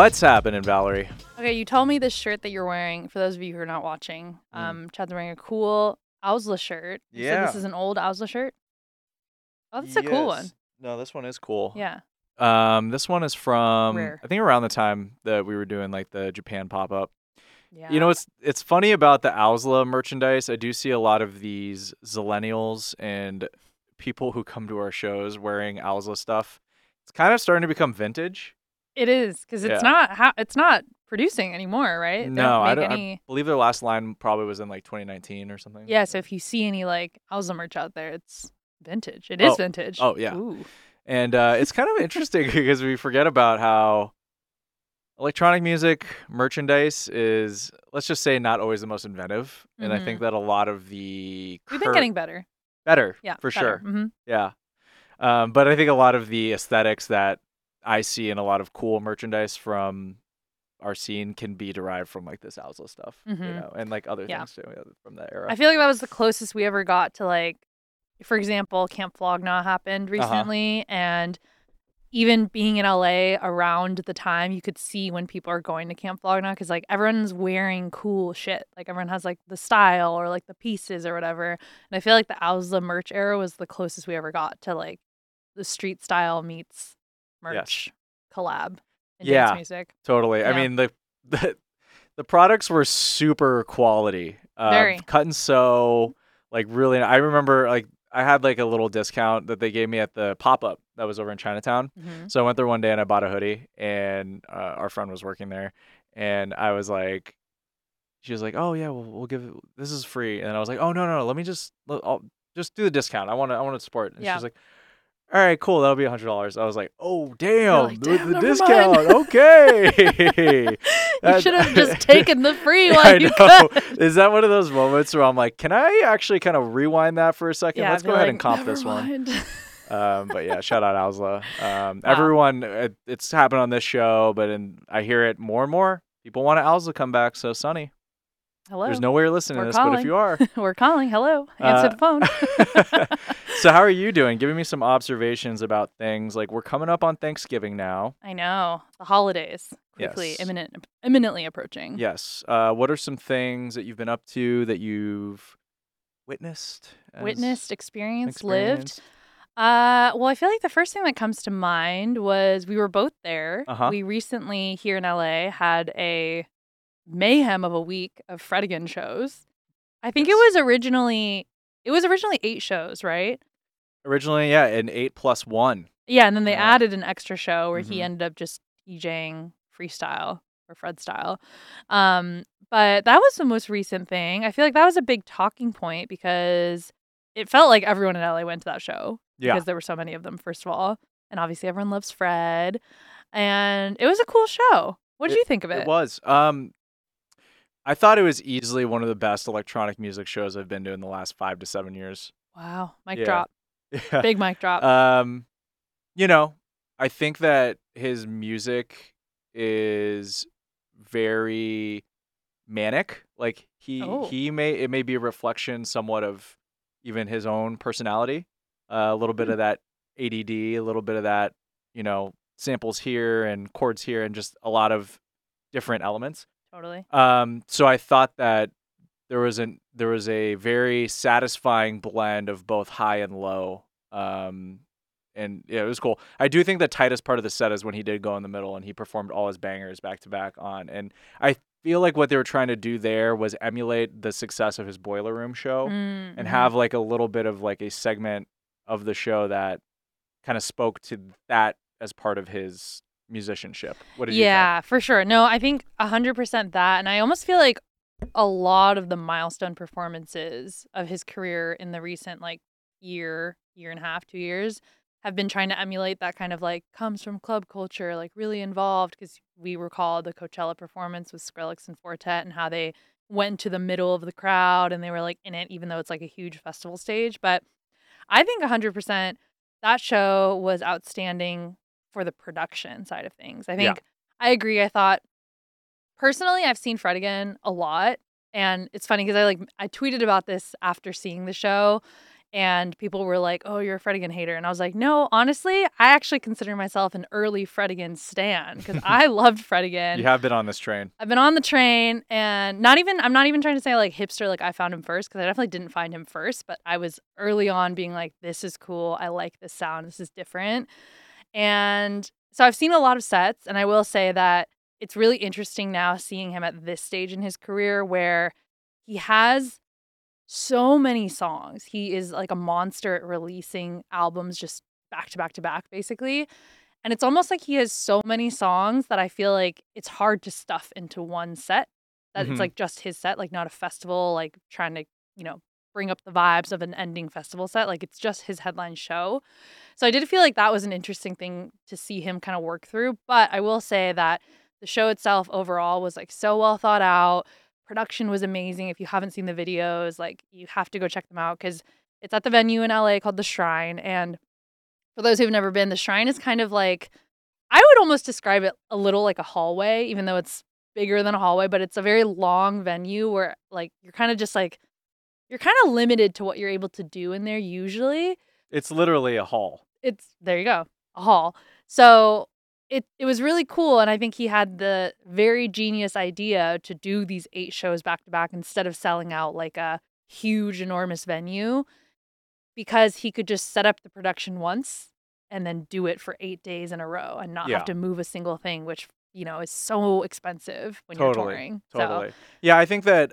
What's happening, Valerie? Okay, you told me this shirt that you're wearing. For those of you who are not watching, Chad's wearing a cool Auzla shirt. Yeah. So this is an old Auzla shirt? Oh, that's a cool one. No, this one is cool. Yeah. This one is from, I think, around the time that we were doing like the Japan pop-up. Yeah. You know, it's funny about the Auzla merchandise. I do see a lot of these Zillennials and people who come to our shows wearing Auzla stuff. It's kind of starting to become vintage. It is, because it's not producing anymore, right? No, I believe their last line probably was in like 2019 or something. Yeah, so if you see any like Auzla merch out there, it's vintage. It is vintage. Oh, yeah. Ooh. And it's kind of interesting because we forget about how electronic music merchandise is, let's just say, not always the most inventive. And I think that a lot of the... We've been getting better. Better, yeah, for better. Sure. Mm-hmm. Yeah. But I think a lot of the aesthetics that I see in a lot of cool merchandise from our scene can be derived from like this Auzla stuff, you know, and like other things too from that era. I feel like that was the closest we ever got to, like, for example, Camp Flog Gnaw happened recently, and even being in LA around the time, you could see when people are going to Camp Flog Gnaw, because like everyone's wearing cool shit, like everyone has like the style or like the pieces or whatever. And I feel like the Auzla merch era was the closest we ever got to like the street style meets merch collab and dance music. Totally. Yeah. I mean, the products were super quality, cut and sew, like really. I remember like I had like a little discount that they gave me at the pop-up that was over in Chinatown. Mm-hmm. So I went there one day and I bought a hoodie, and our friend was working there, and I was like, she was like, oh yeah, we'll give it, this is free. And I was like, oh no, let me I'll just do the discount. I want to support. And she was like, all right, cool. That'll be $100. I was like, oh, damn. Like, damn the discount. Mind. Okay. You should have just taken the free one. I know. Is that one of those moments where I'm like, can I actually kind of rewind that for a second? Yeah, let's go ahead and comp this one. But yeah, shout out Auzla. Wow. Everyone, it's happened on this show, but I hear it more and more. People want an Auzla comeback. So, Sonny, hello. There's no way you're listening to this, but if you are. We're calling. Hello. Answer the phone. So how are you doing? Giving me some observations about things. Like, we're coming up on Thanksgiving now. I know. The holidays. Quickly, imminently approaching. Yes. What are some things that you've been up to that you've witnessed? Experienced, lived. Well, I feel like the first thing that comes to mind was we were both there. Uh-huh. We recently here in LA had a mayhem of a week of Fred again shows. I think it was originally 8 shows, right? Originally, yeah, and 8 plus 1. Yeah, and then they added an extra show where he ended up just DJing freestyle or Fred style. But that was the most recent thing. I feel like that was a big talking point because it felt like everyone in LA went to that show. Yeah. Because there were so many of them, first of all. And obviously everyone loves Fred. And it was a cool show. What did you think of it? It was. I thought it was easily one of the best electronic music shows I've been to in the last 5 to 7 years. Wow. Mic drop. Yeah. Big mic drop. You know, I think that his music is very manic. Like it may be a reflection somewhat of even his own personality. A little bit of that ADD, a little bit of that, you know, samples here and chords here and just a lot of different elements. Totally. So I thought that there was a very satisfying blend of both high and low. And yeah, it was cool. I do think the tightest part of the set is when he did go in the middle and he performed all his bangers back to back on. And I feel like what they were trying to do there was emulate the success of his Boiler Room show and have like a little bit of like a segment of the show that kind of spoke to that as part of his musicianship. What did you think? Yeah, for sure. No, I think 100% that. And I almost feel like a lot of the milestone performances of his career in the recent like year and a half, 2 years have been trying to emulate that kind of like comes from club culture, like really involved, because we recall the Coachella performance with Skrillex and Four Tet and how they went to the middle of the crowd and they were like in it, even though it's like a huge festival stage. But I think 100% that show was outstanding for the production side of things. I think I agree. I thought personally I've seen Fred again a lot, and it's funny because I tweeted about this after seeing the show, And people were like, oh, you're a Fred again hater. And I was like, no, honestly, I actually consider myself an early Fred again stan because I loved Fred again. You have been on this train. I've been on the train, and I'm not even trying to say like hipster, like I found him first, because I definitely didn't find him first, but I was early on being like, this is cool. I like this sound. This is different. And so I've seen a lot of sets, and I will say that it's really interesting now seeing him at this stage in his career where he has so many songs. He is like a monster at releasing albums just back to back to back, basically. And it's almost like he has so many songs that I feel like it's hard to stuff into one set. That It's like just his set, like not a festival, like trying to, you know, bring up the vibes of an ending festival set. Like it's just his headline show. So I did feel like that was an interesting thing to see him kind of work through. But I will say that the show itself overall was like so well thought out. Production was amazing. If you haven't seen the videos, like you have to go check them out because it's at the venue in LA called the Shrine. And for those who've never been, the Shrine is kind of like, I would almost describe it a little like a hallway, even though it's bigger than a hallway, but it's a very long venue where like you're kind of just like, you're kind of limited to what you're able to do in there usually. It's literally a hall. There you go, a hall. So It was really cool, and I think he had the very genius idea to do these 8 shows back-to-back instead of selling out like a huge, enormous venue, because he could just set up the production once and then do it for 8 days in a row and not have to move a single thing, which, you know, is so expensive when you're touring. Totally. So. Yeah, I think that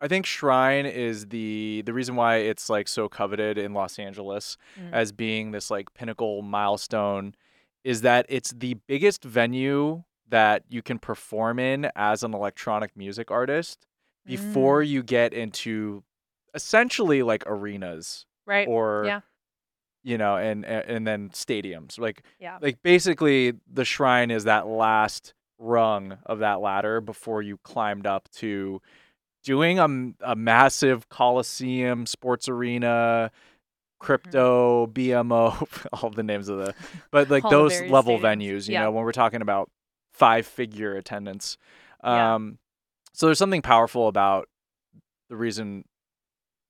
I think Shrine is the reason why it's like so coveted in Los Angeles as being this like pinnacle milestone, is that it's the biggest venue that you can perform in as an electronic music artist before you get into essentially like arenas, right? Or you know, and then stadiums. Like basically the Shrine is that last rung of that ladder before you climbed up to doing a massive Coliseum, Sports Arena, Crypto, BMO, all the names of but like those level stadiums. Venues, you know, when we're talking about 5-figure attendance. So there's something powerful about the reason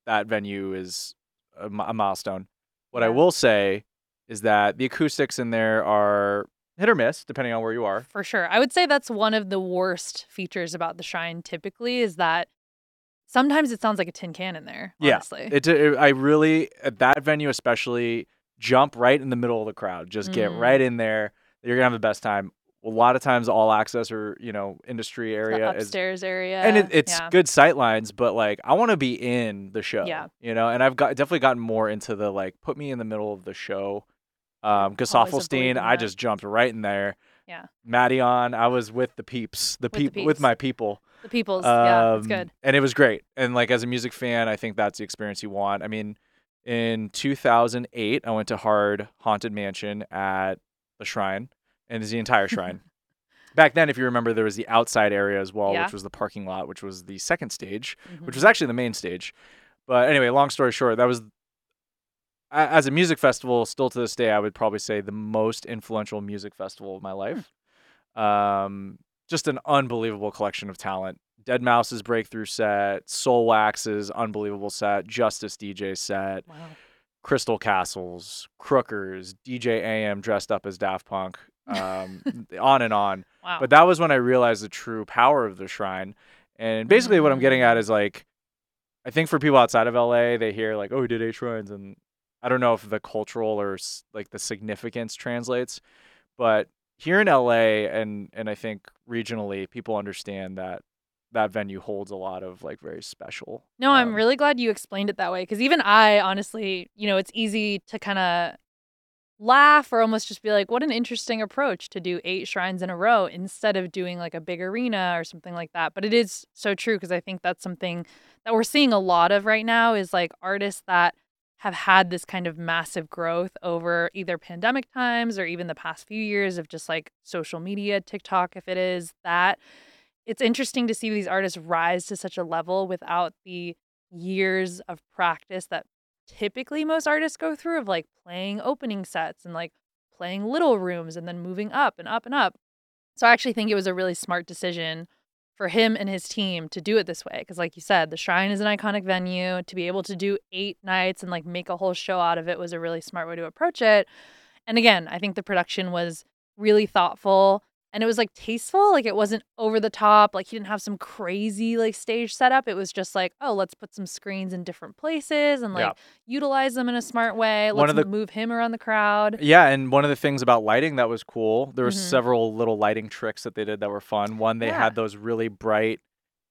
that venue is a milestone. What I will say is that the acoustics in there are hit or miss, depending on where you are. For sure. I would say that's one of the worst features about the Shrine typically, is that sometimes it sounds like a tin can in there, honestly. Yeah, I really, at that venue especially, jump right in the middle of the crowd. Just get right in there. You're going to have the best time. A lot of times, all access or, you know, industry area. The upstairs area. And it's good sight lines, but, like, I want to be in the show. Yeah. You know, and I've definitely gotten more into the, like, put me in the middle of the show. Gassoffelstein, I just jumped right in there. Yeah. Matty On, I was with the peeps. With my people. The peoples, that's good. And it was great. And like as a music fan, I think that's the experience you want. I mean, in 2008, I went to Haunted Mansion at the Shrine, and it's the entire Shrine. Back then, if you remember, there was the outside area as well, which was the parking lot, which was the second stage, which was actually the main stage. But anyway, long story short, that was, as a music festival, still to this day, I would probably say the most influential music festival of my life. Just an unbelievable collection of talent. Deadmau5's breakthrough set, Soul Wax's unbelievable set, Justice DJ's set, Crystal Castle's, Crooker's, DJ AM dressed up as Daft Punk, on and on. Wow. But that was when I realized the true power of the Shrine. And basically what I'm getting at is like, I think for people outside of LA, they hear like, oh, he did 8 shrines. And I don't know if the cultural or like the significance translates, but here in LA and I think regionally, people understand that that venue holds a lot of like very special. No, I'm really glad you explained it that way, because even I honestly, you know, it's easy to kind of laugh or almost just be like, what an interesting approach to do 8 shrines in a row instead of doing like a big arena or something like that. But it is so true, because I think that's something that we're seeing a lot of right now is like artists that have had this kind of massive growth over either pandemic times or even the past few years of just like social media, TikTok, if it is that. It's interesting to see these artists rise to such a level without the years of practice that typically most artists go through of like playing opening sets and like playing little rooms and then moving up and up and up. So I actually think it was a really smart decision for him and his team to do it this way. Because like you said, the Shrine is an iconic venue. To be able to do 8 nights and like make a whole show out of it was a really smart way to approach it. And again, I think the production was really thoughtful. And it was like tasteful, like it wasn't over the top, like he didn't have some crazy like stage setup. It was just like, oh, let's put some screens in different places and like utilize them in a smart way. Let's move him around the crowd. Yeah, and one of the things about lighting that was cool, there were several little lighting tricks that they did that were fun. One, they had those really bright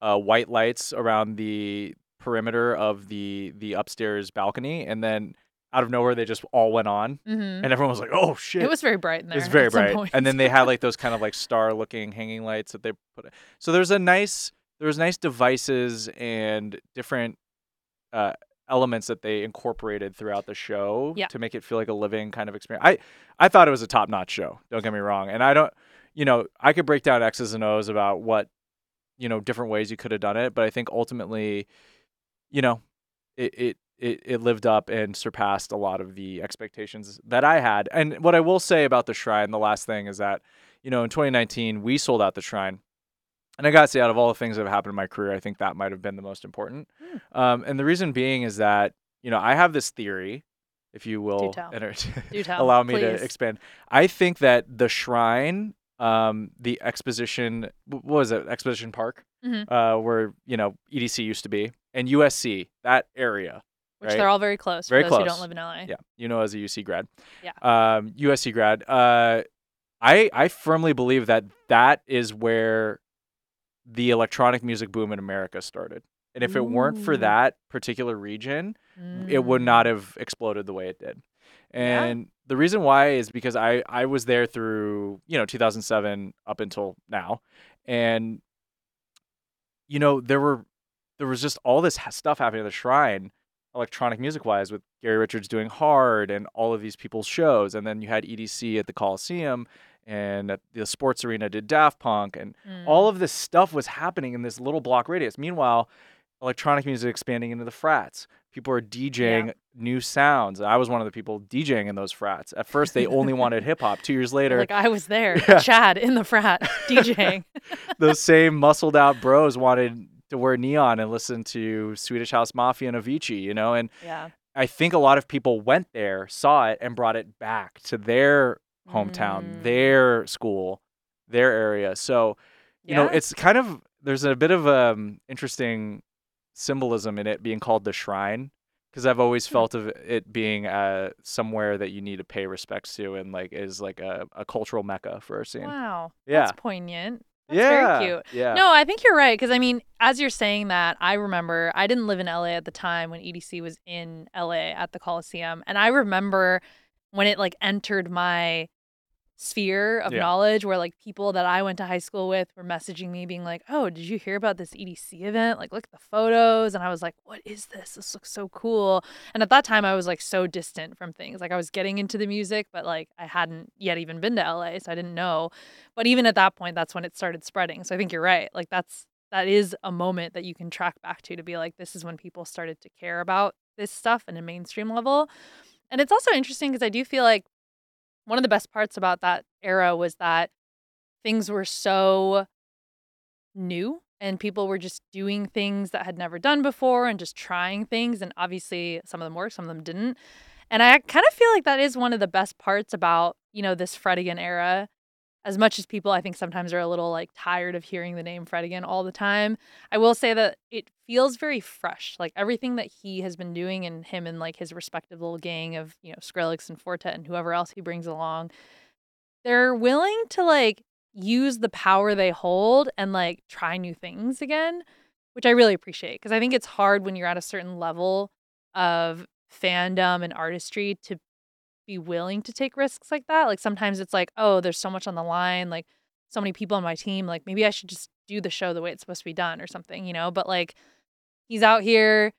white lights around the perimeter of the upstairs balcony, and then out of nowhere, they just all went on, and everyone was like, "Oh shit!" It was very bright in there. It was very bright, and then they had like those kind of like star-looking hanging lights that they put. So there was nice devices and different elements that they incorporated throughout the show to make it feel like a living kind of experience. I thought it was a top-notch show. Don't get me wrong, and I could break down X's and O's about what different ways you could have done it, but I think ultimately, it lived up and surpassed a lot of the expectations that I had. And what I will say about the Shrine, the last thing, is that, in 2019, we sold out the Shrine. And I got to say, out of all the things that have happened in my career, I think that might have been the most important. And the reason being is that, I have this theory, if you will. Do tell. Do tell. Allow me to expand. I think that the Shrine, the Exposition, what was it? Exposition Park, where, EDC used to be, and USC, that area. Which they're all very close for those who don't live in LA. Yeah. As a UC grad. Yeah. USC grad. I firmly believe that is where the electronic music boom in America started. And if it weren't for that particular region, it would not have exploded the way it did. And the reason why is because I was there through, 2007 up until now. And, there was just all this stuff happening at the Shrine, electronic music-wise, with Gary Richards doing Hard and all of these people's shows. And then you had EDC at the Coliseum, and at the Sports Arena did Daft Punk. And all of this stuff was happening in this little block radius. Meanwhile, electronic music expanding into the frats. People are DJing new sounds. I was one of the people DJing in those frats. At first, they only wanted hip-hop. 2 years later... Like, I was there, Chad, in the frat, DJing. Those same muscled-out bros wanted to wear neon and listen to Swedish House Mafia and Avicii, and I think a lot of people went there, saw it, and brought it back to their hometown, their school, their area. So, it's kind of, there's a bit of interesting symbolism in it being called the Shrine, because I've always felt of it being somewhere that you need to pay respects to and like is like a cultural mecca for our scene. Wow. Yeah. That's poignant. That's very cute. Yeah. No, I think you're right. Because, as you're saying that, I remember I didn't live in LA at the time when EDC was in LA at the Coliseum. And I remember when it, entered my sphere of knowledge where, people that I went to high school with were messaging me being like, oh, did you hear about this EDC event? Like, look at the photos. And I was like, what is this? This looks so cool. And at that time, I was, so distant from things. I was getting into the music, but, I hadn't yet even been to LA, so I didn't know. But even at that point, that's when it started spreading. So I think you're right. That is a moment that you can track back to be like, this is when people started to care about this stuff in a mainstream level. And it's also interesting because I do feel like one of the best parts about that era was that things were so new and people were just doing things that had never done before and just trying things. And obviously some of them worked, some of them didn't. And I kind of feel like that is one of the best parts about, this Fred again era. As much as people, I think, sometimes are a little tired of hearing the name Fred again all the time, I will say that it feels very fresh. Everything that he has been doing and him and his respective little gang of, Skrillex and Four Tet and whoever else he brings along, they're willing to use the power they hold and try new things again, which I really appreciate, because I think it's hard when you're at a certain level of fandom and artistry to be willing to take risks like that. Sometimes it's oh, there's so much on the line, so many people on my team, maybe I should just do the show the way it's supposed to be done or something, but he's out here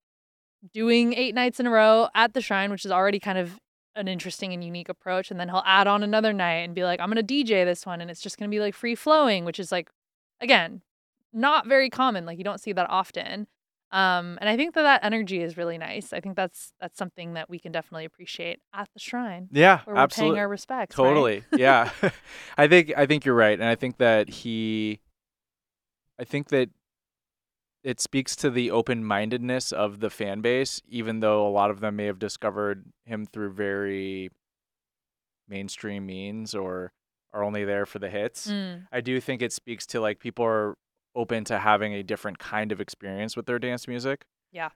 doing 8 nights in a row at the Shrine, which is already kind of an interesting and unique approach, and then he'll add on another night and be like, I'm gonna DJ this one, and it's just gonna be free flowing, which is again, not very common, you don't see that often. And I think that energy is really nice. I think that's something that we can definitely appreciate at the Shrine. Yeah, where we're absolutely paying our respects. Totally. Right? Yeah. I think you're right, and I think that he I think that it speaks to the open-mindedness of the fan base, even though a lot of them may have discovered him through very mainstream means or are only there for the hits. I do think it speaks to, like, people are open to having a different kind of experience with their dance music. Yeah.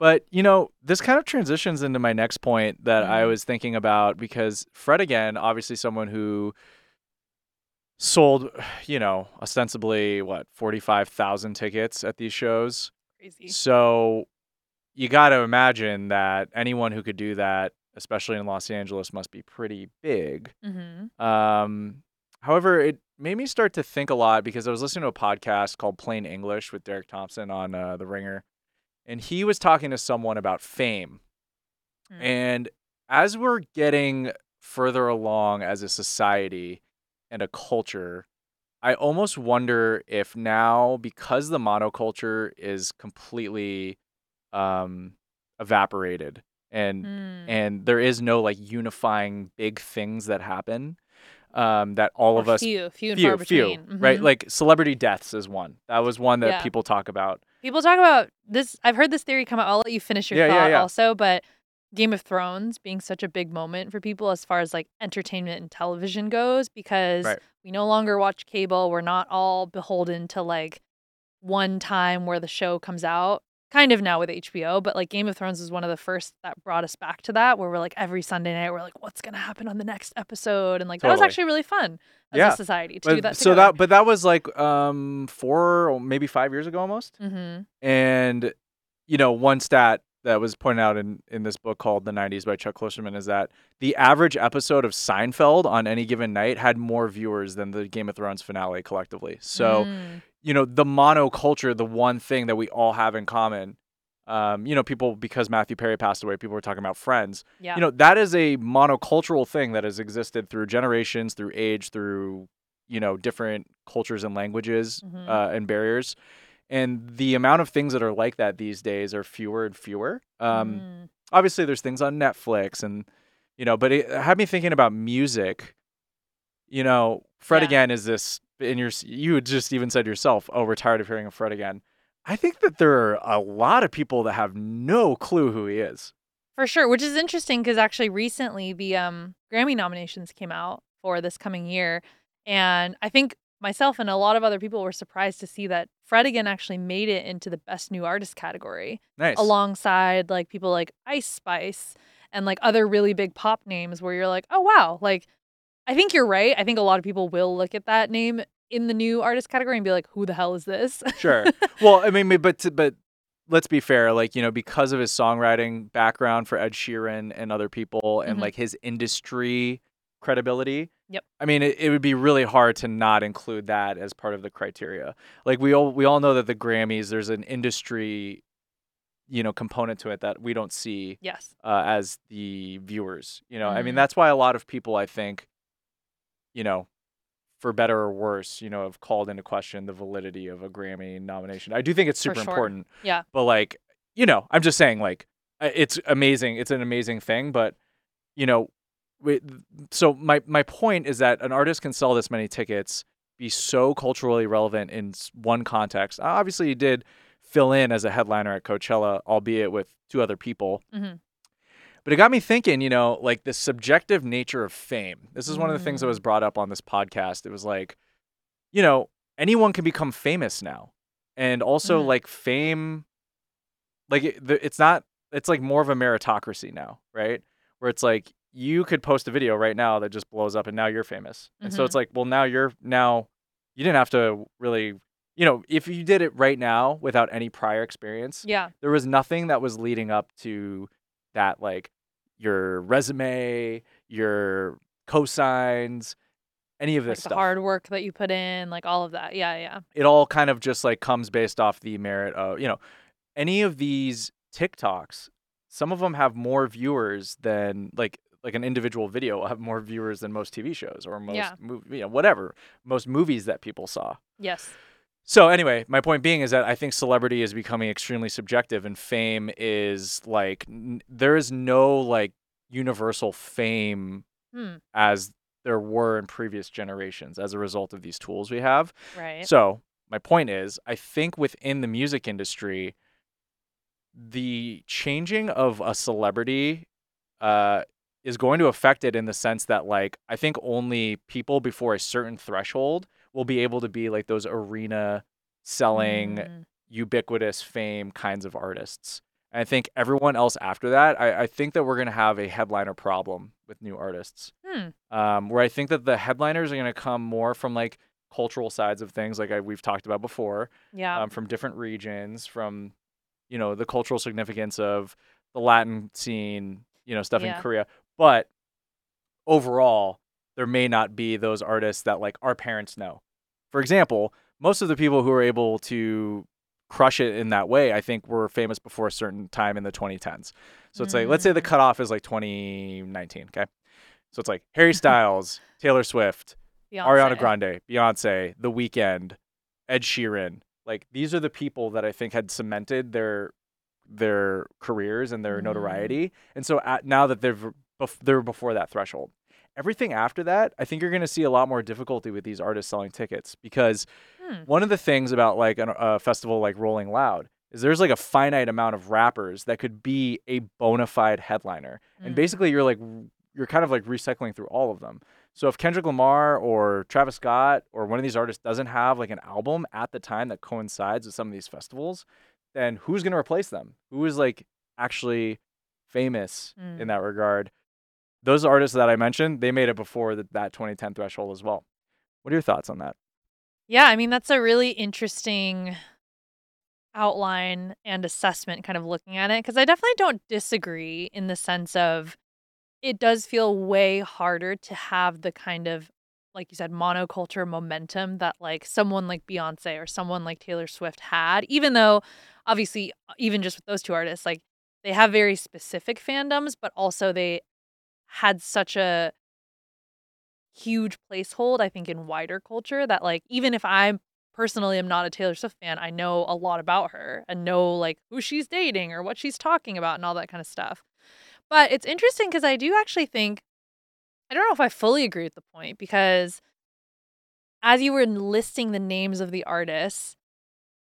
But, you know, this kind of transitions into my next point that I was thinking about, because Fred again, obviously someone who sold, you know, ostensibly, what, 45,000 tickets at these shows. Crazy. So you got to imagine that anyone who could do that, especially in Los Angeles, must be pretty big. Mm-hmm. However, it made me start to think a lot, because I was listening to a podcast called Plain English with Derek Thompson on The Ringer. And he was talking to someone about fame. Mm. And as we're getting further along as a society and a culture, I almost wonder if now, because the monoculture is completely evaporated and there is no, like, unifying big things that happen, that all of us... Few and far between. Mm-hmm. Right? Like, celebrity deaths is one. That was one that people talk about. People talk about this. I've heard this theory come out. I'll let you finish your thought also, but Game of Thrones being such a big moment for people as far as, like, entertainment and television goes, because we no longer watch cable. We're not all beholden to, like, one time where the show comes out, kind of now with HBO, but, like, Game of Thrones is one of the first that brought us back to that, where we're like, every Sunday night, we're like, what's going to happen on the next episode? And, like, that was actually really fun as a society to do that together. But that was, like, 4 or maybe 5 years ago almost. Mm-hmm. And, you know, one stat that was pointed out in this book called The 90s by Chuck Klosterman is that the average episode of Seinfeld on any given night had more viewers than the Game of Thrones finale collectively. So, you know, the monoculture, the one thing that we all have in common, you know, people, because Matthew Perry passed away, people were talking about Friends. Yeah. You know, that is a monocultural thing that has existed through generations, through age, through, you know, different cultures and languages and barriers. And the amount of things that are like that these days are fewer and fewer. Obviously, there's things on Netflix and, you know, but it had me thinking about music. You know, Fred again is this, and you just even said yourself, oh, we're tired of hearing of Fred again. I think that there are a lot of people that have no clue who he is. For sure, which is interesting, because actually recently the Grammy nominations came out for this coming year. And I think myself and a lot of other people were surprised to see that Fred again actually made it into the Best New Artist category. Nice. Alongside, like, people like Ice Spice and, like, other really big pop names where you're like, oh, wow. Like, I think you're right. I think a lot of people will look at that name in the new artist category and be like, who the hell is this? Sure. Well, I mean, but let's be fair. Like, you know, because of his songwriting background for Ed Sheeran and other people and, like, his industry credibility. Yep. I mean, it would be really hard to not include that as part of the criteria. Like, we all know that the Grammys, there's an industry, you know, component to it that we don't see as the viewers, you know. I mean, that's why a lot of people, I think, you know, for better or worse, you know, have called into question the validity of a Grammy nomination. I do think it's super important. Yeah. But, like, you know, I'm just saying, like, it's amazing. It's an amazing thing, but, you know, so my point is that an artist can sell this many tickets, be so culturally relevant in one context. Obviously, he did fill in as a headliner at Coachella, albeit with two other people. Mm-hmm. But it got me thinking, you know, like, the subjective nature of fame. This is one of the things that was brought up on this podcast. It was like, you know, anyone can become famous now. And also, like, fame, like, it's not, it's like more of a meritocracy now, right? Where it's like, you could post a video right now that just blows up and now you're famous. And so it's like, well, now you didn't have to really, you know, if you did it right now without any prior experience, there was nothing that was leading up to that, like your resume, your cosigns, any of this, like, stuff. The hard work that you put in, like, all of that. Yeah. It all kind of just, like, comes based off the merit of, you know, any of these TikToks, some of them have more viewers than, like an individual video will have more viewers than most TV shows or most you know, whatever, most movies that people saw. Yes. So anyway, my point being is that I think celebrity is becoming extremely subjective, and fame is, like, there is no, like, universal fame as there were in previous generations as a result of these tools we have. Right. So My point is, I think within the music industry, the changing of a celebrity is going to affect it in the sense that, like, I think only people before a certain threshold will be able to be like those arena selling ubiquitous fame kinds of artists. And I think everyone else after that, I think that we're going to have a headliner problem with new artists, where I think that the headliners are going to come more from like cultural sides of things, like we've talked about before, from different regions, from, you know, the cultural significance of the Latin scene, you know, stuff in Korea. But overall, there may not be those artists that like our parents know. For example, most of the people who are able to crush it in that way, I think, were famous before a certain time in the 2010s. So it's like, let's say the cutoff is like 2019. Okay. So it's like Harry Styles, Taylor Swift, Beyonce. Ariana Grande, Beyonce, The Weeknd, Ed Sheeran. Like, these are the people that I think had cemented their careers and their notoriety. And so now that they're before that threshold, everything after that, I think you're going to see a lot more difficulty with these artists selling tickets, because one of the things about like a festival like Rolling Loud is there's like a finite amount of rappers that could be a bona fide headliner. And basically you're kind of like recycling through all of them. So if Kendrick Lamar or Travis Scott or one of these artists doesn't have like an album at the time that coincides with some of these festivals, then who's going to replace them? Who is like actually famous in that regard? Those artists that I mentioned, they made it before that 2010 threshold as well. What are your thoughts on that? Yeah, I mean, that's a really interesting outline and assessment, kind of looking at it, because I definitely don't disagree in the sense of it does feel way harder to have the kind of, like you said, monoculture momentum that like someone like Beyonce or someone like Taylor Swift had, even though obviously even just with those two artists, like they have very specific fandoms, but also they had such a huge placehold, I think, in wider culture that like even if I personally am not a Taylor Swift fan, I know a lot about her and know like who she's dating or what she's talking about and all that kind of stuff. But it's interesting because I do actually think, I don't know if I fully agree with the point, because as you were listing the names of the artists,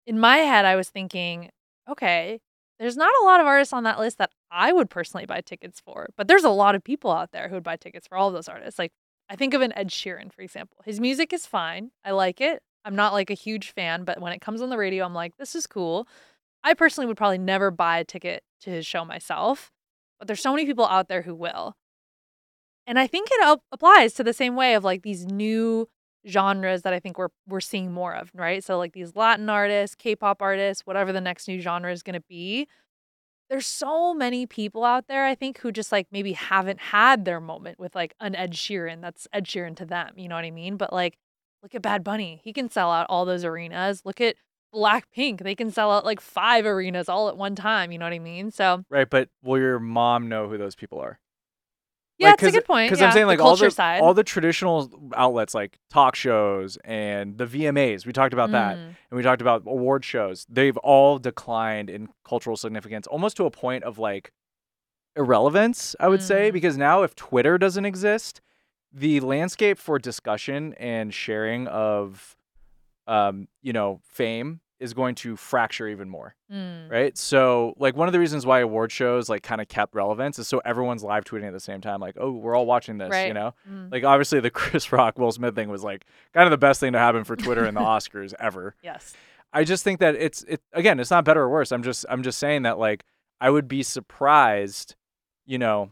in my head I was thinking, okay, there's not a lot of artists on that list that I would personally buy tickets for, but there's a lot of people out there who would buy tickets for all of those artists. Like, I think of an Ed Sheeran, for example. His music is fine. I like it. I'm not like a huge fan, but when it comes on the radio, I'm like, this is cool. I personally would probably never buy a ticket to his show myself, but there's so many people out there who will. And I think it applies to the same way of like these new genres that I think we're seeing more of, right? So like these Latin artists, K-pop artists, whatever the next new genre is going to be. There's so many people out there, I think, who just like maybe haven't had their moment with like an Ed Sheeran. That's Ed Sheeran to them, you know what I mean? But like, look at Bad Bunny. He can sell out all those arenas. Look at Blackpink. They can sell out like 5 arenas all at one time, you know what I mean? So right, but will your mom know who those people are? Yeah, like, that's a good point. Because I'm saying like all the traditional outlets like talk shows and the VMAs, we talked about that, and we talked about award shows. They've all declined in cultural significance, almost to a point of like irrelevance, I would say, because now if Twitter doesn't exist, the landscape for discussion and sharing of, you know, fame is going to fracture even more, right? So, like, one of the reasons why award shows, like, kind of kept relevance is so everyone's live tweeting at the same time, like, oh, we're all watching this, right. You know? Like, obviously, the Chris Rock, Will Smith thing was, like, kind of the best thing to happen for Twitter and the Oscars ever. Yes. I just think that again, it's not better or worse. I'm just saying that, like, I would be surprised, you know,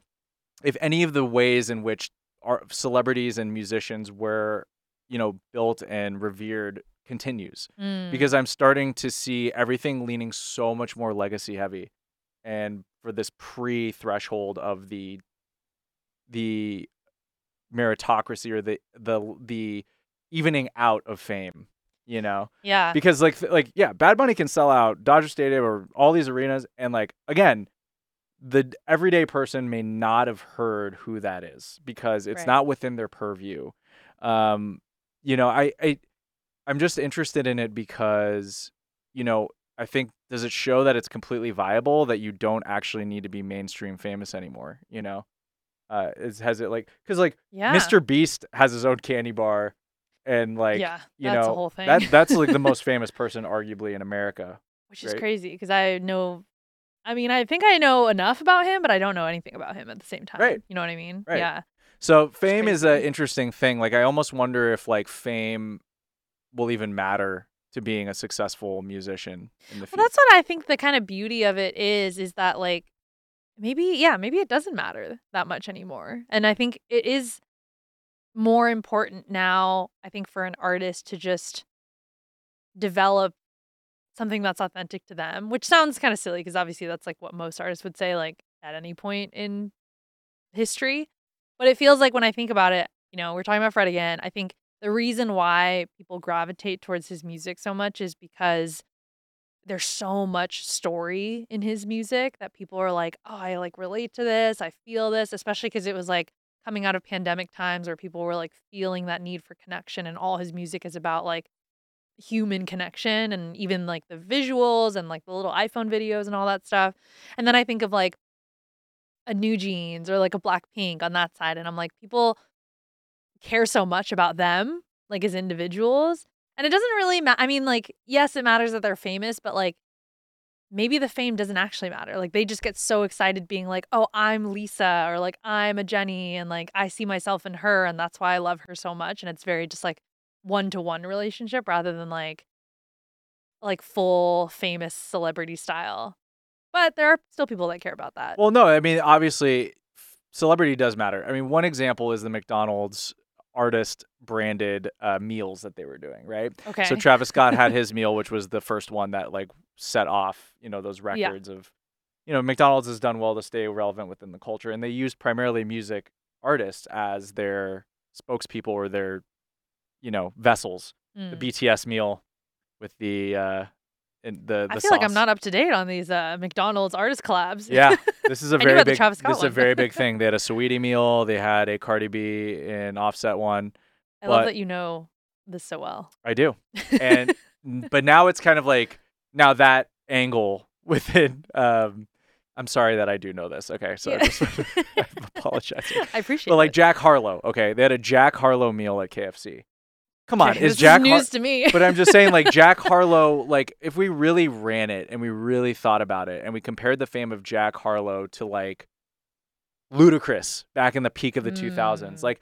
if any of the ways in which our celebrities and musicians were, you know, built and revered continues, because I'm starting to see everything leaning so much more legacy heavy, and for this pre-threshold of the meritocracy or the evening out of fame, you know? Yeah. Because like yeah, Bad Bunny can sell out Dodger Stadium or all these arenas, and like again, the everyday person may not have heard who that is because it's not within their purview. You know, I'm just interested in it because, you know, I think, does it show that it's completely viable that you don't actually need to be mainstream famous anymore? You know, Mr. Beast has his own candy bar. And like, yeah, you know, a whole thing. That's like the most famous person arguably in America. Which is crazy because I think I know enough about him, but I don't know anything about him at the same time. Right. You know what I mean? Right. Yeah. So fame is an interesting thing. Like I almost wonder if like fame will even matter to being a successful musician in the future. Well, that's what I think the kind of beauty of it is that like maybe it doesn't matter that much anymore. And I think it is more important now, I think, for an artist to just develop something that's authentic to them, which sounds kind of silly because obviously that's like what most artists would say like at any point in history. But it feels like when I think about it, you know, we're talking about Fred again. I think the reason why people gravitate towards his music so much is because there's so much story in his music that people are like, oh, I like relate to this. I feel this, especially because it was like coming out of pandemic times where people were like feeling that need for connection. And all his music is about like human connection and even like the visuals and like the little iPhone videos and all that stuff. And then I think of like a New Jeans or like a Blackpink on that side. And I'm like, people care so much about them, like as individuals. And it doesn't really matter. I mean, like, yes, it matters that they're famous, but like maybe the fame doesn't actually matter. Like they just get so excited being like, oh, I'm Lisa or like I'm a Jenny and like I see myself in her and that's why I love her so much. And it's very just like one-to-one relationship rather than like full famous celebrity style. But there are still people that care about that. Well, no, I mean, obviously, celebrity does matter. I mean, one example is the McDonald's artist-branded meals that they were doing, right? Okay. So Travis Scott had his meal, which was the first one that, like, set off, you know, those records of, you know, McDonald's has done well to stay relevant within the culture. And they used primarily music artists as their spokespeople or their, you know, vessels. Mm. The BTS meal with the... I feel sauce. Like I'm not up to date on these McDonald's artist collabs. Yeah, this is a very big. This is a very big thing. They had a Saweetie meal. They had a Cardi B and Offset one. I love that you know this so well. I do, and but now it's kind of like now that angle within. I'm sorry that I do know this. Okay, so I just apologize. I appreciate. But like Jack Harlow. Okay, they had a Jack Harlow meal at KFC. Come on, is Jack news to me. But I'm just saying, like Jack Harlow, like if we really ran it and we really thought about it and we compared the fame of Jack Harlow to like Ludacris back in the peak of the 2000s, like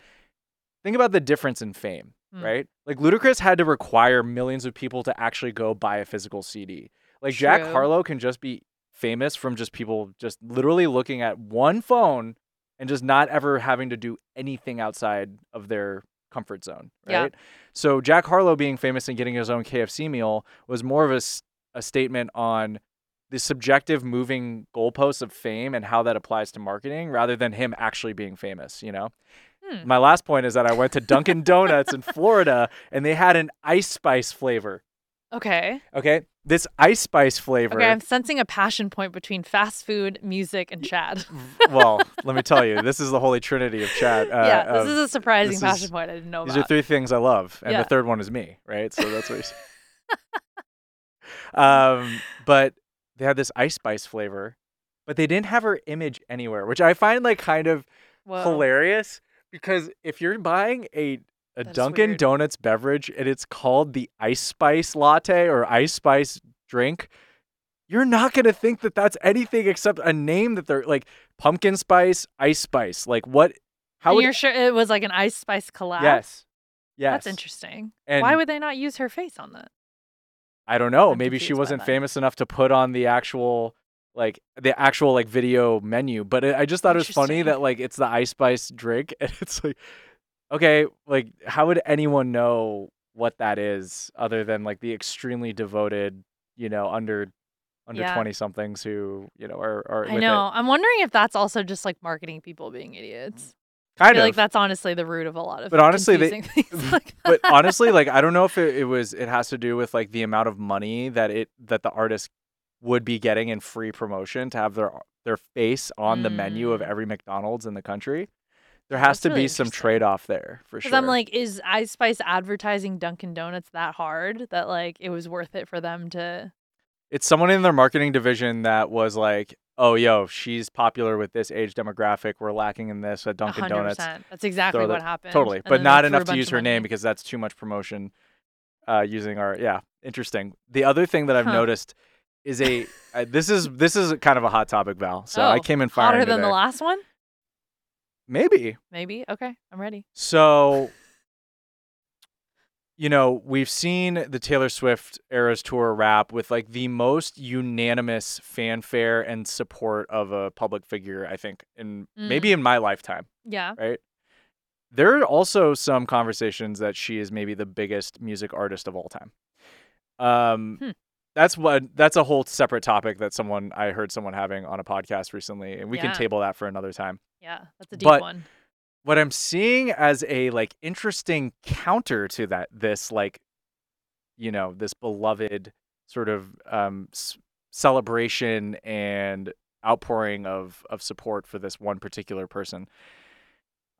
think about the difference in fame, right? Like Ludacris had to require millions of people to actually go buy a physical CD. Like Jack Harlow can just be famous from just people just literally looking at one phone and just not ever having to do anything outside of their comfort zone, right? Yeah. So Jack Harlow being famous and getting his own KFC meal was more of a statement on the subjective moving goalposts of fame and how that applies to marketing rather than him actually being famous, you know? My last point is that I went to Dunkin' Donuts in Florida and they had an Ice Spice flavor. Okay. This Ice Spice flavor. Okay, I'm sensing a passion point between fast food, music, and Chad. Well, let me tell you, this is the holy trinity of Chad. Yeah, this is a surprising passion point I didn't know about. These are three things I love, and the third one is me, right? So that's what you're saying. But they had this Ice Spice flavor, but they didn't have her image anywhere, which I find like kind of hilarious because if you're buying a Dunkin' Donuts beverage, and it's called the Ice Spice latte or Ice Spice drink, you're not going to think that that's anything except a name that they're like pumpkin spice, Ice Spice. Like what? How would, you're sure it was like an Ice Spice collab? Yes. That's interesting. And why would they not use her face on that? I don't know. Maybe she wasn't famous enough to put on the actual video menu. But I just thought it was funny that like it's the Ice Spice drink and it's like, okay, like how would anyone know what that is other than like the extremely devoted, you know, under 20-somethings who, you know, are I know. I'm wondering if that's also just like marketing people being idiots. Kind of. I feel like that's honestly the root of a lot of things like that. But honestly, like I don't know if it has to do with like the amount of money that the artist would be getting in free promotion to have their face on the menu of every McDonald's in the country. There has to be some trade-off there, for sure. Because I'm like, is Ice Spice advertising Dunkin' Donuts that hard that, like, it was worth it for them to... It's someone in their marketing division that was like, oh, yo, she's popular with this age demographic. We're lacking in this at Dunkin' 100%. Donuts. That's exactly what happened. Totally. But not enough to use her name because that's too much promotion using our, yeah, interesting. The other thing that I've noticed is a, this is kind of a hot topic, Val. So I came in firing today. Hotter than the last one? Maybe. Okay. I'm ready. So, you know, we've seen the Taylor Swift Eras Tour wrap with like the most unanimous fanfare and support of a public figure, I think, in maybe in my lifetime. Yeah. Right. There are also some conversations that she is maybe the biggest music artist of all time. That's a whole separate topic that I heard someone having on a podcast recently, and we can table that for another time. Yeah, that's a deep one. What I'm seeing as a like interesting counter to that, this like, you know, this beloved sort of celebration and outpouring of support for this one particular person.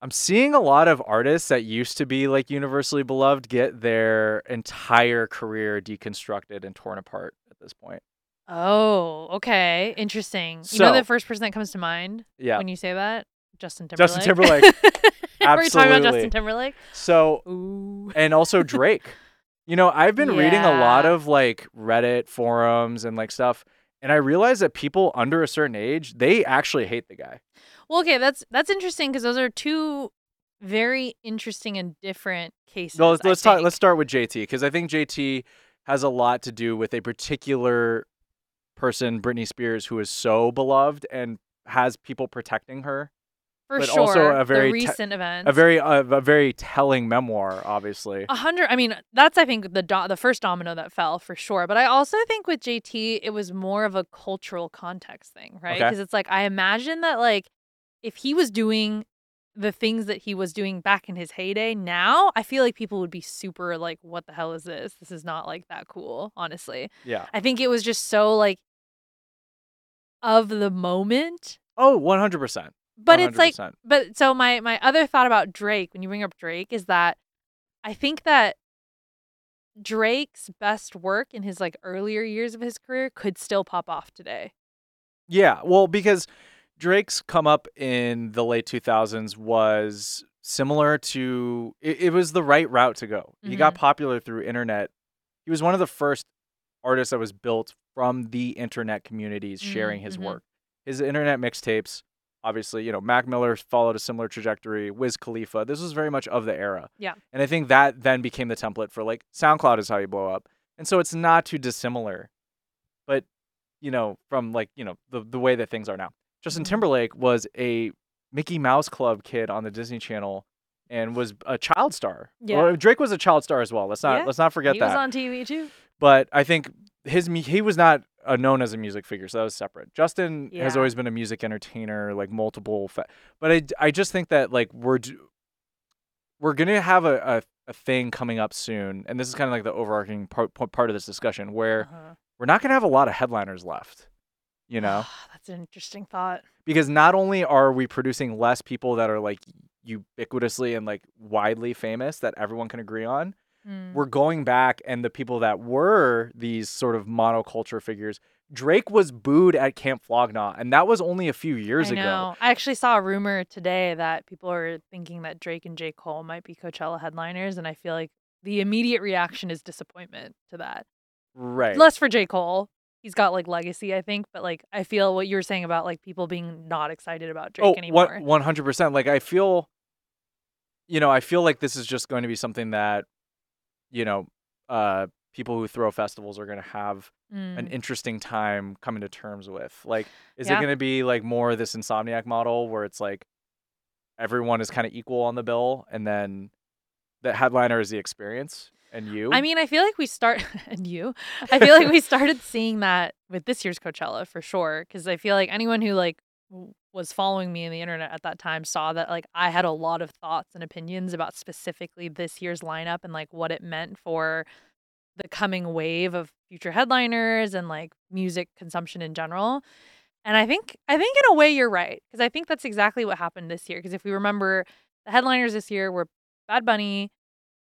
I'm seeing a lot of artists that used to be like universally beloved get their entire career deconstructed and torn apart at this point. Oh, okay. Interesting. So, you know the first person that comes to mind when you say that? Justin Timberlake. Absolutely. We're talking about Justin Timberlake? So, ooh. And also Drake. You know, I've been reading a lot of like Reddit forums and like stuff. And I realize that people under a certain age, they actually hate the guy. Well, okay, that's interesting because those are two very interesting and different cases. Well, let's start with JT because I think JT has a lot to do with a particular person, Britney Spears, who is so beloved and has people protecting her. But also a very recent event, a very telling memoir, obviously. 100. I mean, that's I think the first domino that fell for sure. But I also think with JT, it was more of a cultural context thing, right? Because it's like I imagine that like if he was doing the things that he was doing back in his heyday, now I feel like people would be super like, "What the hell is this? This is not like that cool." Honestly, yeah. I think it was just so like of the moment. Oh, 100%. But 100%. It's like, but so my other thought about Drake, when you bring up Drake, is that I think that Drake's best work in his like earlier years of his career could still pop off today. Yeah. Well, because Drake's come up in the late 2000s was similar to, it was the right route to go. Mm-hmm. He got popular through internet. He was one of the first artists that was built from the internet communities sharing his work. His internet mixtapes. Obviously, you know, Mac Miller followed a similar trajectory, Wiz Khalifa. This was very much of the era. Yeah. And I think that then became the template for, like, SoundCloud is how you blow up. And so it's not too dissimilar. But, you know, from, like, you know, the way that things are now. Justin Timberlake was a Mickey Mouse Club kid on the Disney Channel and was a child star. Yeah. Or Drake was a child star as well. Let's not forget that. He was on TV, too. But I think he was not... known as a music figure, so that was separate. Justin has always been a music entertainer, like multiple. But I just think that like we're gonna have a thing coming up soon, and this is kind of like the overarching part of this discussion where we're not gonna have a lot of headliners left. You know, that's an interesting thought because not only are we producing less people that are like ubiquitously and like widely famous that everyone can agree on. We're going back, and the people that were these sort of monoculture figures, Drake was booed at Camp Flog Gnaw, and that was only a few years ago. I actually saw a rumor today that people are thinking that Drake and J. Cole might be Coachella headliners, and I feel like the immediate reaction is disappointment to that. Right. Less for J. Cole. He's got, like, legacy, I think, but, like, I feel what you were saying about, like, people being not excited about Drake anymore. 100%. Like, I feel like this is just going to be something that you know, people who throw festivals are going to have an interesting time coming to terms with. Like, is it going to be like more of this Insomniac model where it's like everyone is kind of equal on the bill and then the headliner is the experience and you? I mean, I feel like we start and you. I feel like we started seeing that with this year's Coachella for sure because I feel like anyone who like was following me on the internet at that time saw that like I had a lot of thoughts and opinions about specifically this year's lineup and like what it meant for the coming wave of future headliners and like music consumption in general. And I think in a way you're right because I think that's exactly what happened this year because if we remember the headliners this year were Bad Bunny,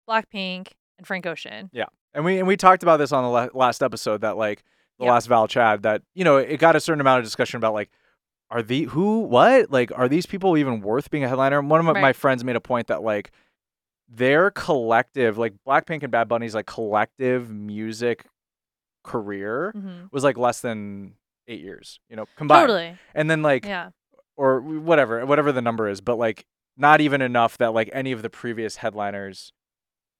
Blackpink, and Frank Ocean. Yeah. And we talked about this on the last episode that like the last Val Chad, that, you know, it got a certain amount of discussion about, like, are the who, what? Like, are these people even worth being a headliner? One of my, my friends made a point that, like, their collective, like, Blackpink and Bad Bunny's, like, collective music career was, like, less than 8 years, you know, combined. Totally. And then, like, or whatever the number is, but, like, not even enough that, like, any of the previous headliners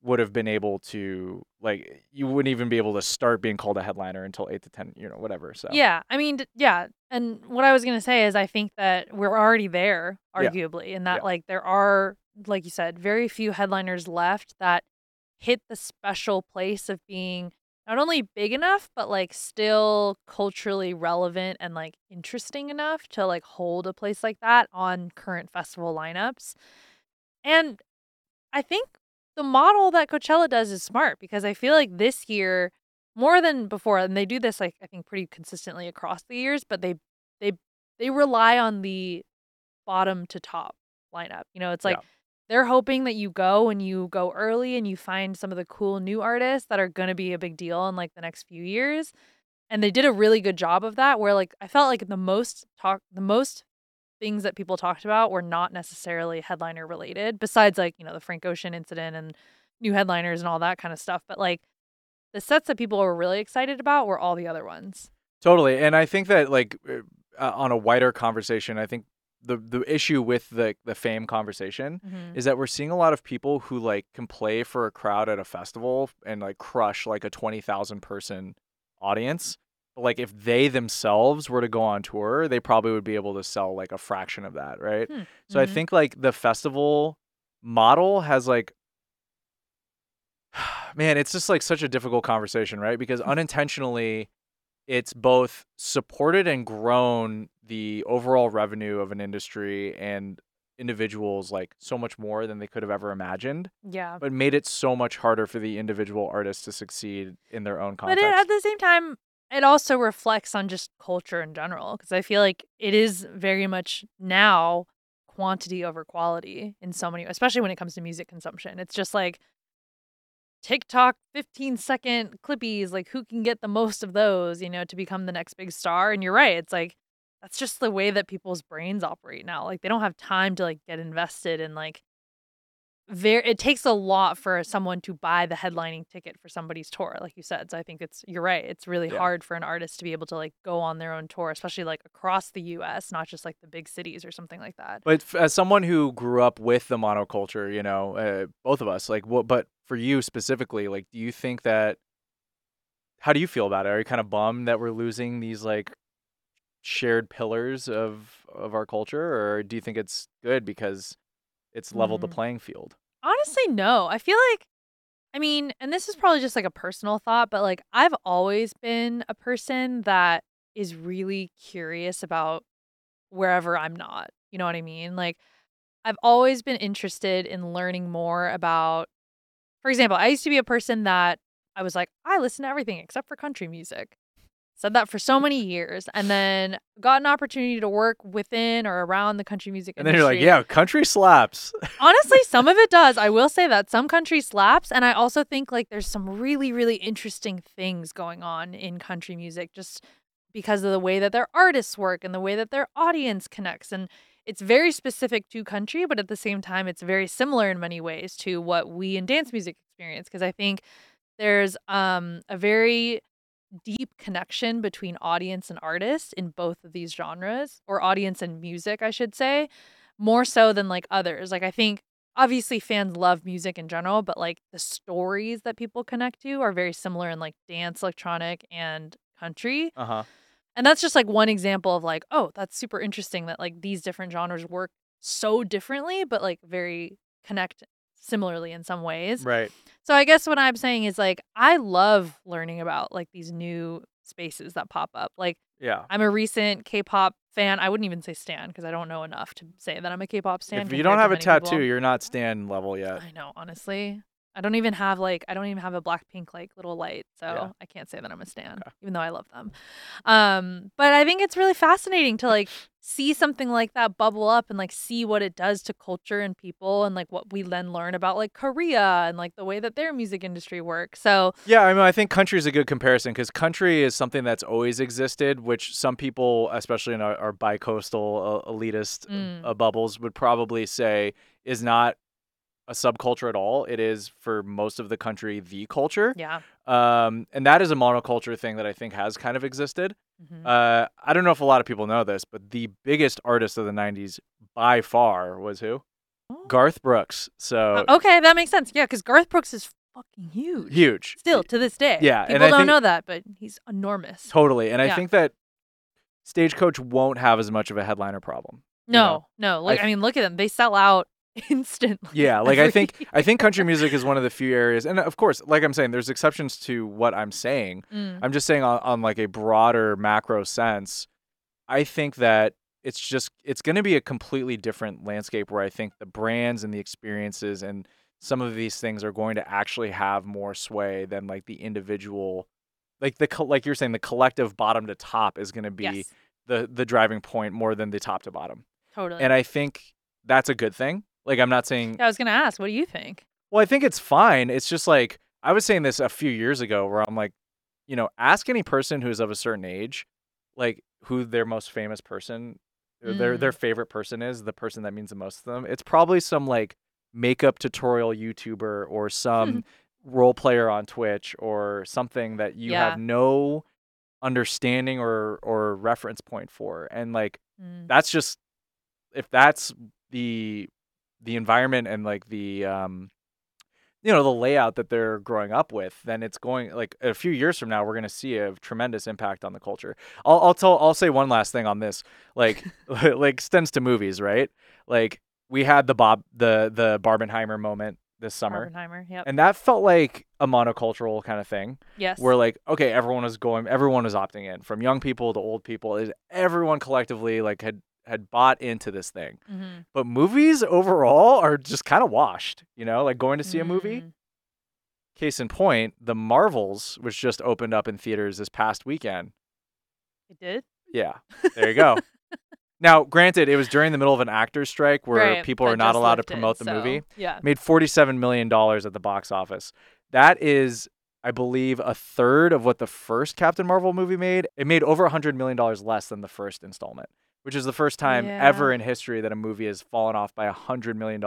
would have been able to, like, you wouldn't even be able to start being called a headliner until 8 to 10, you know, whatever. So yeah, I mean, yeah. And what I was going to say is I think that we're already there, arguably, in that, like, there are, like you said, very few headliners left that hit the special place of being not only big enough, but, like, still culturally relevant and, like, interesting enough to, like, hold a place like that on current festival lineups. And I think the model that Coachella does is smart, because I feel like this year, more than before, and they do this, like, I think pretty consistently across the years, but they rely on the bottom to top lineup. You know, it's like they're hoping that you go and you go early and you find some of the cool new artists that are going to be a big deal in, like, the next few years. And they did a really good job of that, where, like, I felt like the most things that people talked about were not necessarily headliner related, besides, like, you know, the Frank Ocean incident and new headliners and all that kind of stuff. But, like, the sets that people were really excited about were all the other ones. Totally. And I think that, like, on a wider conversation, I think the issue with the fame conversation is that we're seeing a lot of people who, like, can play for a crowd at a festival and, like, crush, like, a 20,000 person audience. Like, if they themselves were to go on tour, they probably would be able to sell, like, a fraction of that, right? So I think, like, the festival model has, like, man, it's just, like, such a difficult conversation, right? Because unintentionally, it's both supported and grown the overall revenue of an industry and individuals, like, so much more than they could have ever imagined. Yeah. But made it so much harder for the individual artists to succeed in their own context. But at the same time, it also reflects on just culture in general, because I feel like it is very much now quantity over quality in so many, especially when it comes to music consumption. It's just like TikTok 15-second clippies, like, who can get the most of those, you know, to become the next big star. And you're right. It's like, that's just the way that people's brains operate now. Like, they don't have time to, like, get invested in, like, it takes a lot for someone to buy the headlining ticket for somebody's tour, like you said. So I think you're right. It's really hard for an artist to be able to, like, go on their own tour, especially, like, across the U.S., not just, like, the big cities or something like that. But as someone who grew up with the monoculture, you know, both of us, like, but for you specifically, like, do you think that, how do you feel about it? Are you kind of bummed that we're losing these, like, shared pillars of our culture, or do you think it's good because it's leveled the playing field? Honestly, no. I feel like, I mean, and this is probably just, like, a personal thought, but, like, I've always been a person that is really curious about wherever I'm not. You know what I mean? Like, I've always been interested in learning more about, for example, I used to be a person that I was like, I listen to everything except for country music. Said that for so many years, and then got an opportunity to work within or around the country music industry. And then you're like, yeah, country slaps. Honestly, some of it does. I will say that. Some country slaps. And I also think, like, there's some really, really interesting things going on in country music just because of the way that their artists work and the way that their audience connects. And it's very specific to country, but at the same time, it's very similar in many ways to what we in dance music experience, because I think there's a very deep connection between audience and artist in both of these genres, or audience and music, I should say, more so than, like, others. Like, I think obviously fans love music in general, but, like, the stories that people connect to are very similar in, like, dance, electronic, and country. And that's just, like, one example of, like, oh, that's super interesting that, like, these different genres work so differently, but, like, very connect similarly in some ways. Right. So I guess what I'm saying is, like, I love learning about, like, these new spaces that pop up. Like, yeah, I'm a recent K-pop fan. I wouldn't even say stan, because I don't know enough to say that I'm a K-pop stan. If you don't have a tattoo, people, you're not stan level yet. I know, honestly. I don't even have a Blackpink like little light, so yeah. I can't say that I'm a stan, okay. even though I love them. But I think it's really fascinating to like see something like that bubble up and like see what it does to culture and people and like what we then learn about like Korea and like the way that their music industry works. So yeah, I mean, I think country is a good comparison because country is something that's always existed, which some people, especially in our bi-coastal elitist bubbles, would probably say is not a subculture at all. It is for most of the country the culture. Yeah. And that is a monoculture thing that I think has kind of existed. Mm-hmm. I don't know if a lot of people know this, but the biggest artist of the 90s by far was who? Oh. Garth Brooks. So okay, that makes sense. Yeah, because Garth Brooks is fucking huge. Huge. Still to this day. Yeah. People don't know that, but he's enormous. Totally. And yeah. I think that Stagecoach won't have as much of a headliner problem. No. Like I mean, look at them. They sell out instantly. Yeah, like I think country music is one of the few areas, and of course, like I'm saying, there's exceptions to what I'm saying. I'm just saying on like a broader macro sense, I think that it's going to be a completely different landscape where I think the brands and the experiences and some of these things are going to actually have more sway than like the individual, like you're saying, the collective bottom to top is going to be yes. the driving point more than the top to bottom. Totally. And I think that's a good thing. Like, I'm not saying... I was going to ask, what do you think? Well, I think it's fine. It's just like, I was saying this a few years ago where I'm like, you know, ask any person who's of a certain age, like, who their most famous person, or their favorite person is, the person that means the most to them. It's probably some, like, makeup tutorial YouTuber or some role player on Twitch or something that you have no understanding or reference point for. And, like, that's just... If that's the environment and like the you know, the layout that they're growing up with, then it's going, like, a few years from now we're going to see a tremendous impact on the culture. I'll say one last thing on this, like like extends to movies, right? Like we had the Barbenheimer moment this summer. Barbenheimer, yep. And that felt like a monocultural kind of thing. Yes. Where like, okay, everyone was opting in, from young people to old people, is everyone collectively like had bought into this thing. But movies overall are just kind of washed, you know, like going to see a movie. Case in point, the Marvels, which just opened up in theaters this past weekend. It did? Yeah. There you go. Now, granted, it was during the middle of an actor's strike where people are not allowed to promote the movie. Yeah. Made $47 million at the box office. That is, I believe, a third of what the first Captain Marvel movie made. It made over $100 million less than the first installment, which is the first time ever in history that a movie has fallen off by $100 million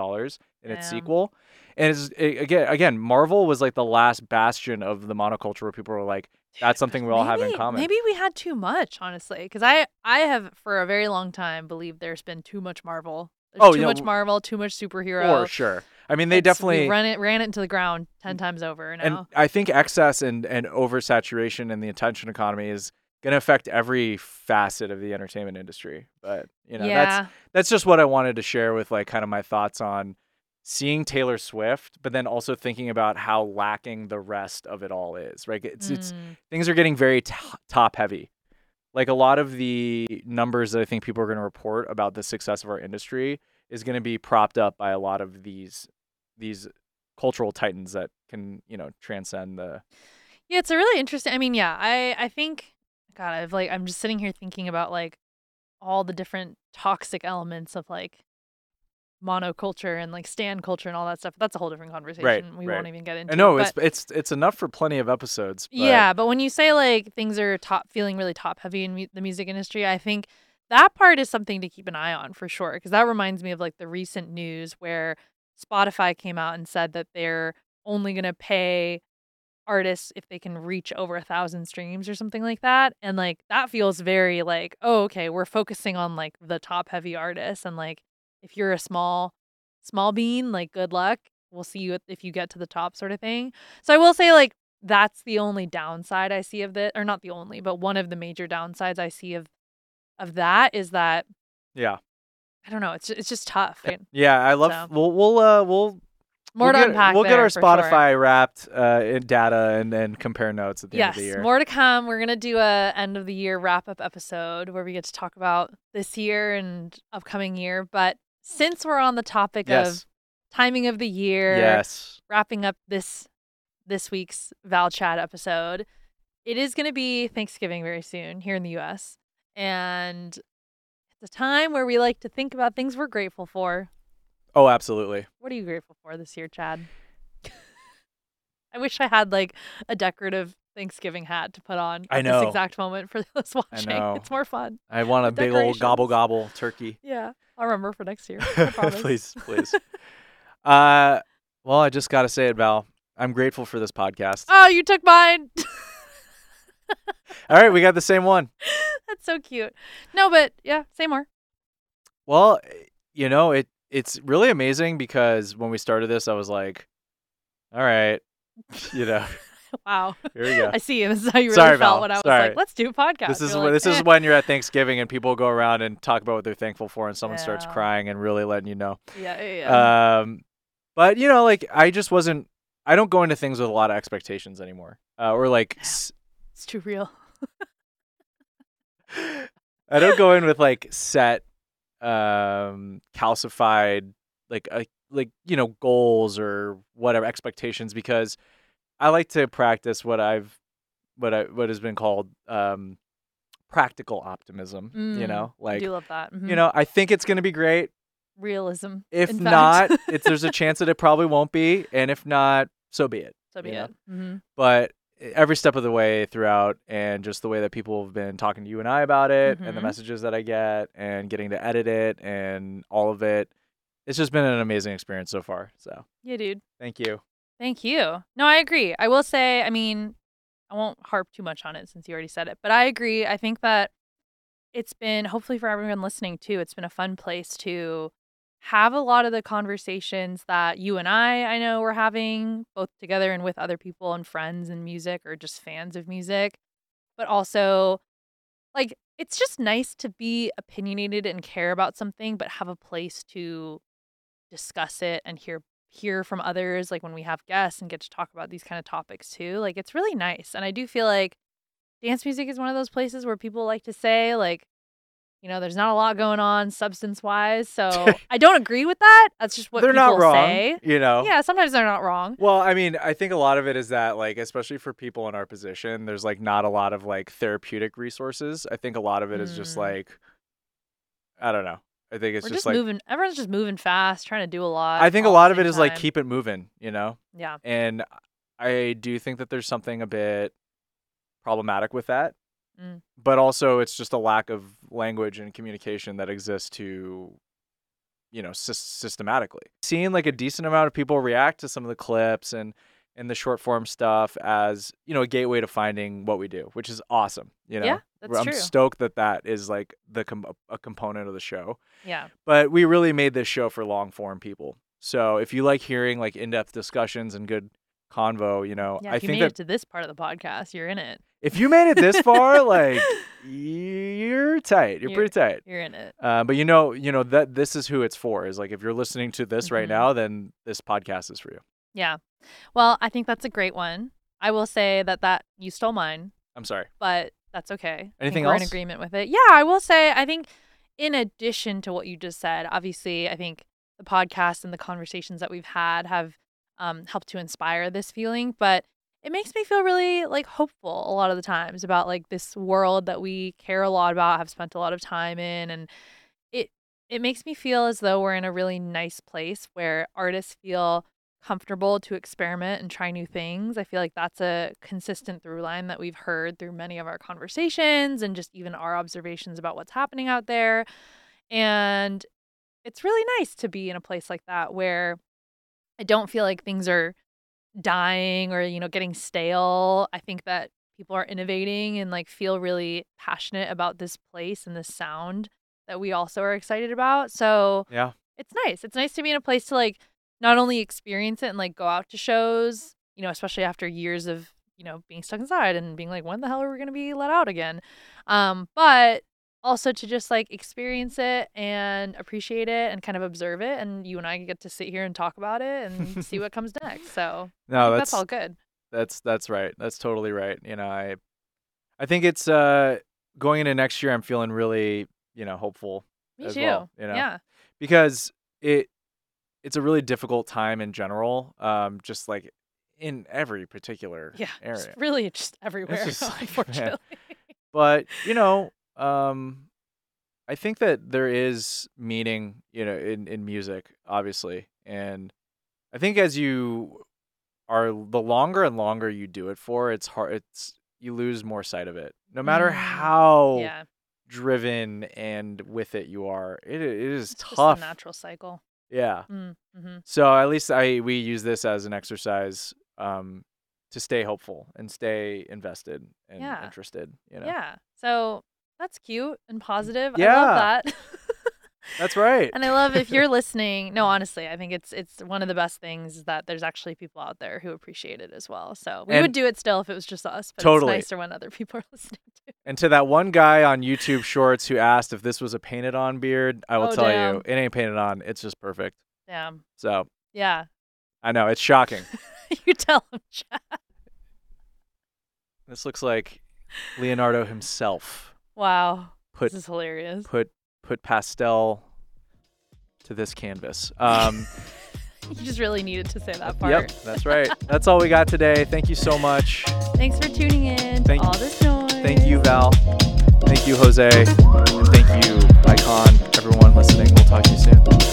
in its sequel. And again, Marvel was like the last bastion of the monoculture where people were like, that's something we all have in common. Maybe we had too much, honestly, because I have for a very long time believed there's been too much Marvel. Much Marvel, too much superhero. For sure. I mean, they definitely... ran it into the ground 10 times over now. And I think excess and oversaturation and the attention economy is... going to affect every facet of the entertainment industry. But, you know, that's just what I wanted to share with, like, kind of my thoughts on seeing Taylor Swift, but then also thinking about how lacking the rest of it all is, right? It's things are getting very top heavy. Like, a lot of the numbers that I think people are going to report about the success of our industry is going to be propped up by a lot of these cultural titans that can, you know, transcend the... Yeah, it's a really interesting... I mean, yeah, I think... God, I'm just sitting here thinking about like all the different toxic elements of like monoculture and like stan culture and all that stuff. That's a whole different conversation. Right. Won't even get into. I know it's enough for plenty of episodes. But... Yeah, but when you say like things are feeling really top heavy in the music industry, I think that part is something to keep an eye on for sure, because that reminds me of like the recent news where Spotify came out and said that they're only going to pay artists if they can reach over 1,000 streams or something like that. And like that feels very like, oh, okay, we're focusing on like the top heavy artists, and like if you're a small bean, like good luck, we'll see you if you get to the top, sort of thing. So I will say like that's the only downside I see of this, or not the only, but one of the major downsides I see of that is that, yeah, I don't know, it's just tough. Right? Yeah, I love so. We'll more to unpack. We'll get our Spotify wrapped in data and then compare notes at the end of the year. Yes, more to come. We're going to do a end of the year wrap up episode where we get to talk about this year and upcoming year. But since we're on the topic of timing of the year. Yes. Wrapping up this week's Val Chat episode. It is going to be Thanksgiving very soon here in the U.S. And it's a time where we like to think about things we're grateful for. Oh, absolutely. What are you grateful for this year, Chad? I wish I had like a decorative Thanksgiving hat to put on at this exact moment for those watching. I know. It's more fun. I want a big old gobble turkey. Yeah. I'll remember for next year. I promise. Please. Well, I just got to say it, Val. I'm grateful for this podcast. Oh, you took mine. All right. We got the same one. That's so cute. No, but yeah, say more. Well, you know, it's really amazing because when we started this, I was like, all right, you know. Wow. Here we go. I see. This is how you really felt when I was like, let's do a podcast. This is when you're at Thanksgiving and people go around and talk about what they're thankful for and someone starts crying and really letting you know. Yeah. But, you know, like I don't go into things with a lot of expectations anymore. Or like. It's too real. I don't go in with like set calcified goals or whatever expectations because I like to practice what has been called practical optimism. You know, like I do love that. Mm-hmm. You know, I think it's going to be great. Realism. If not, there's a chance that it probably won't be, and if not, so be it. So be it. Mm-hmm. But every step of the way throughout, and just the way that people have been talking to you and I about it, mm-hmm. and the messages that I get, and getting to edit it, and all of it, it's just been an amazing experience so far. So yeah, dude. Thank you. No, I agree. I will say, I mean, I won't harp too much on it since you already said it, but I agree. I think that it's been, hopefully for everyone listening too, it's been a fun place to have a lot of the conversations that you and I know we're having both together and with other people and friends and music or just fans of music. But also, like, it's just nice to be opinionated and care about something, but have a place to discuss it and hear from others, like when we have guests and get to talk about these kind of topics too. Like, it's really nice. And I do feel like dance music is one of those places where people like to say, like, you know, there's not a lot going on substance wise. So I don't agree with that. That's just what they're people not wrong, say. You know? Yeah, sometimes they're not wrong. Well, I mean, I think a lot of it is that, like, especially for people in our position, there's like not a lot of like therapeutic resources. I think a lot of it is just like, I don't know. I think it's just like moving. Everyone's just moving fast, trying to do a lot. I think a lot of it is like keep it moving, you know? Yeah. And I do think that there's something a bit problematic with that. Mm. But also it's just a lack of language and communication that exists to, you know, systematically. Seeing like a decent amount of people react to some of the clips and the short form stuff as, you know, a gateway to finding what we do, which is awesome. You know, yeah, that's I'm true. Stoked that is like a component of the show. Yeah. But we really made this show for long form people. So if you like hearing like in-depth discussions and good convo, you know, yeah, I think it to this part of the podcast, you're in it. If you made it this far, like you're tight. You're pretty tight. You're in it. But you know that this is who it's for is like, if you're listening to this mm-hmm. right now, then this podcast is for you. Yeah. Well, I think that's a great one. I will say that you stole mine. I'm sorry. But that's okay. Anything else? We're in agreement with it. Yeah, I will say, I think in addition to what you just said, obviously, I think the podcast and the conversations that we've had have helped to inspire this feeling. But it makes me feel really like hopeful a lot of the times about like this world that we care a lot about, have spent a lot of time in. And it makes me feel as though we're in a really nice place where artists feel comfortable to experiment and try new things. I feel like that's a consistent through line that we've heard through many of our conversations and just even our observations about what's happening out there. And it's really nice to be in a place like that where I don't feel like things are dying or, you know, getting stale. I think that people are innovating and like feel really passionate about this place and this sound that we also are excited about. So yeah, it's nice. It's nice to be in a place to like not only experience it and like go out to shows, you know, especially after years of, you know, being stuck inside and being like, when the hell are we going to be let out again? But also to just like experience it and appreciate it and kind of observe it. And you and I get to sit here and talk about it and see what comes next. So no, that's all good. That's right. That's totally right. You know, I think it's going into next year, I'm feeling really, you know, hopeful. Me as too. Well, you know? Yeah. Because it's a really difficult time in general, just like in every particular area. It's really just everywhere, it's just unfortunately. But, you know, I think that there is meaning, you know, in music, obviously. And I think as you are, the longer and longer you do it for, it's hard, you lose more sight of it. No matter how driven and with it you are, it is it's tough. It's just a natural cycle. Yeah. Mm-hmm. So at least we use this as an exercise to stay hopeful and stay invested and interested. You know? Yeah. So that's cute and positive. Yeah. I love that. That's right. And I love if you're listening. No, honestly, I think it's one of the best things is that there's actually people out there who appreciate it as well. So we would do it still if it was just us, but it's nicer when other people are listening too. And to that one guy on YouTube Shorts who asked if this was a painted on beard, I will tell you, it ain't painted on. It's just perfect. Damn. So. Yeah. I know. It's shocking. You tell him, Chad. This looks like Leonardo himself. Wow. This is hilarious. Put pastel to this canvas. You just really needed to say that part. Yep, that's right. That's all we got today. Thank you so much. Thanks for tuning in to all this noise. Thank you, Val. Thank you, Jose. And thank you, Icon. Everyone listening, we'll talk to you soon.